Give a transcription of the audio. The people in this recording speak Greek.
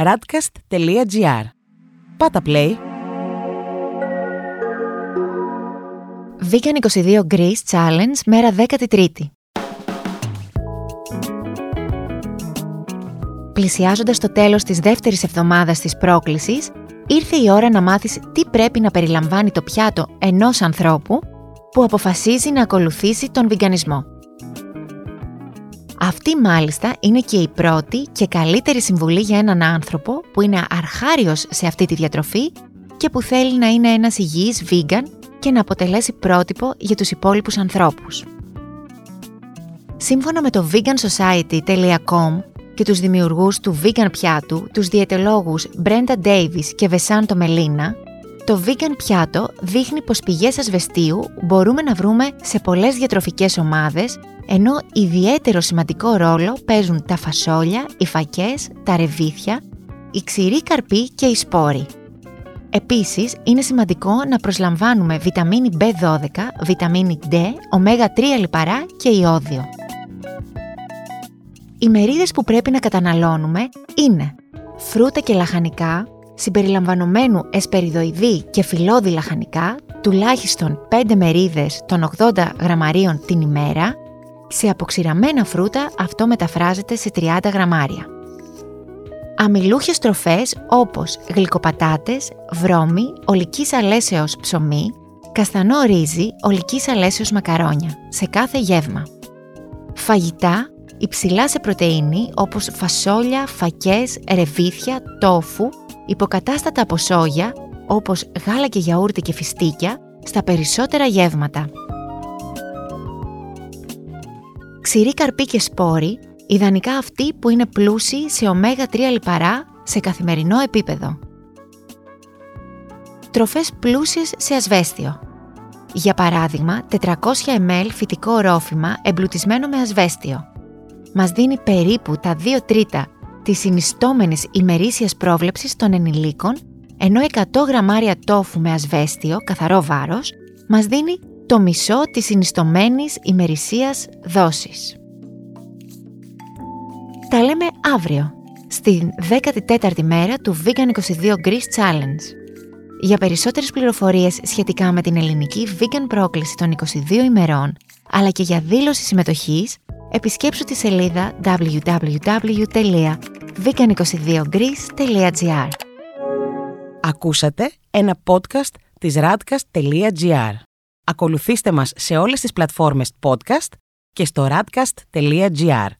Radcast.gr. Πάτα play. Vegan 22 Greece Challenge, μέρα 13η. Πλησιάζοντας το τέλος της δεύτερης εβδομάδας της πρόκλησης, ήρθε η ώρα να μάθεις τι πρέπει να περιλαμβάνει το πιάτο ενός ανθρώπου που αποφασίζει να ακολουθήσει τον βιγκανισμό. Αυτή μάλιστα είναι και η πρώτη και καλύτερη συμβουλή για έναν άνθρωπο που είναι αρχάριος σε αυτή τη διατροφή και που θέλει να είναι ένας υγιής vegan και να αποτελέσει πρότυπο για τους υπόλοιπους ανθρώπους. Σύμφωνα με το vegansociety.com και τους δημιουργούς του vegan πιάτου, τους διαιτολόγους Brenda Davis και Vessanto Melina, το vegan πιάτο δείχνει πως πηγές ασβεστίου μπορούμε να βρούμε σε πολλές διατροφικές ομάδες, ενώ ιδιαίτερο σημαντικό ρόλο παίζουν τα φασόλια, οι φακές, τα ρεβίθια, οι ξηροί καρποί και οι σπόροι. Επίσης, είναι σημαντικό να προσλαμβάνουμε βιταμίνη B12, βιταμίνη D, ω3 λιπαρά και ιόδιο. Οι μερίδες που πρέπει να καταναλώνουμε είναι φρούτα και λαχανικά, συμπεριλαμβανομένου εσπεριδοειδή και φυλλώδη λαχανικά, τουλάχιστον 5 μερίδες των 80 γραμμαρίων την ημέρα. Σε αποξηραμένα φρούτα αυτό μεταφράζεται σε 30 γραμμάρια. Αμυλούχες τροφές όπως γλυκοπατάτες, βρώμη, ολικής αλέσεως ψωμί, καστανό ρύζι, ολικής αλέσεως μακαρόνια, σε κάθε γεύμα. Φαγητά υψηλά σε πρωτεΐνη όπως φασόλια, φακές, ρεβίθια, τόφου, υποκατάστατα από σόγια όπως γάλα και γιαούρτι και φιστίκια, στα περισσότερα γεύματα. Ξηροί καρποί και σπόροι, ιδανικά αυτοί που είναι πλούσιοι σε ω3 λιπαρά σε καθημερινό επίπεδο. Τροφές πλούσιες σε ασβέστιο. Για παράδειγμα, 400 ml φυτικό ρόφημα εμπλουτισμένο με ασβέστιο. Μας δίνει περίπου τα 2/3 της συνιστόμενης ημερήσιας πρόβλεψης των ενηλίκων, ενώ 100 γραμμάρια τόφου με ασβέστιο, καθαρό βάρος, μας δίνει το μισό της συνιστομένης ημερησίας δόσης. Τα λέμε αύριο, στην 14η μέρα του Vegan 22 Greece Challenge. Για περισσότερες πληροφορίες σχετικά με την ελληνική vegan πρόκληση των 22 ημερών, αλλά και για δήλωση συμμετοχής, επισκέψου τη σελίδα www.vegan22greece.gr. Ακούσατε ένα podcast της radcast.gr. Ακολουθήστε μας σε όλες τις πλατφόρμες podcast και στο radcast.gr.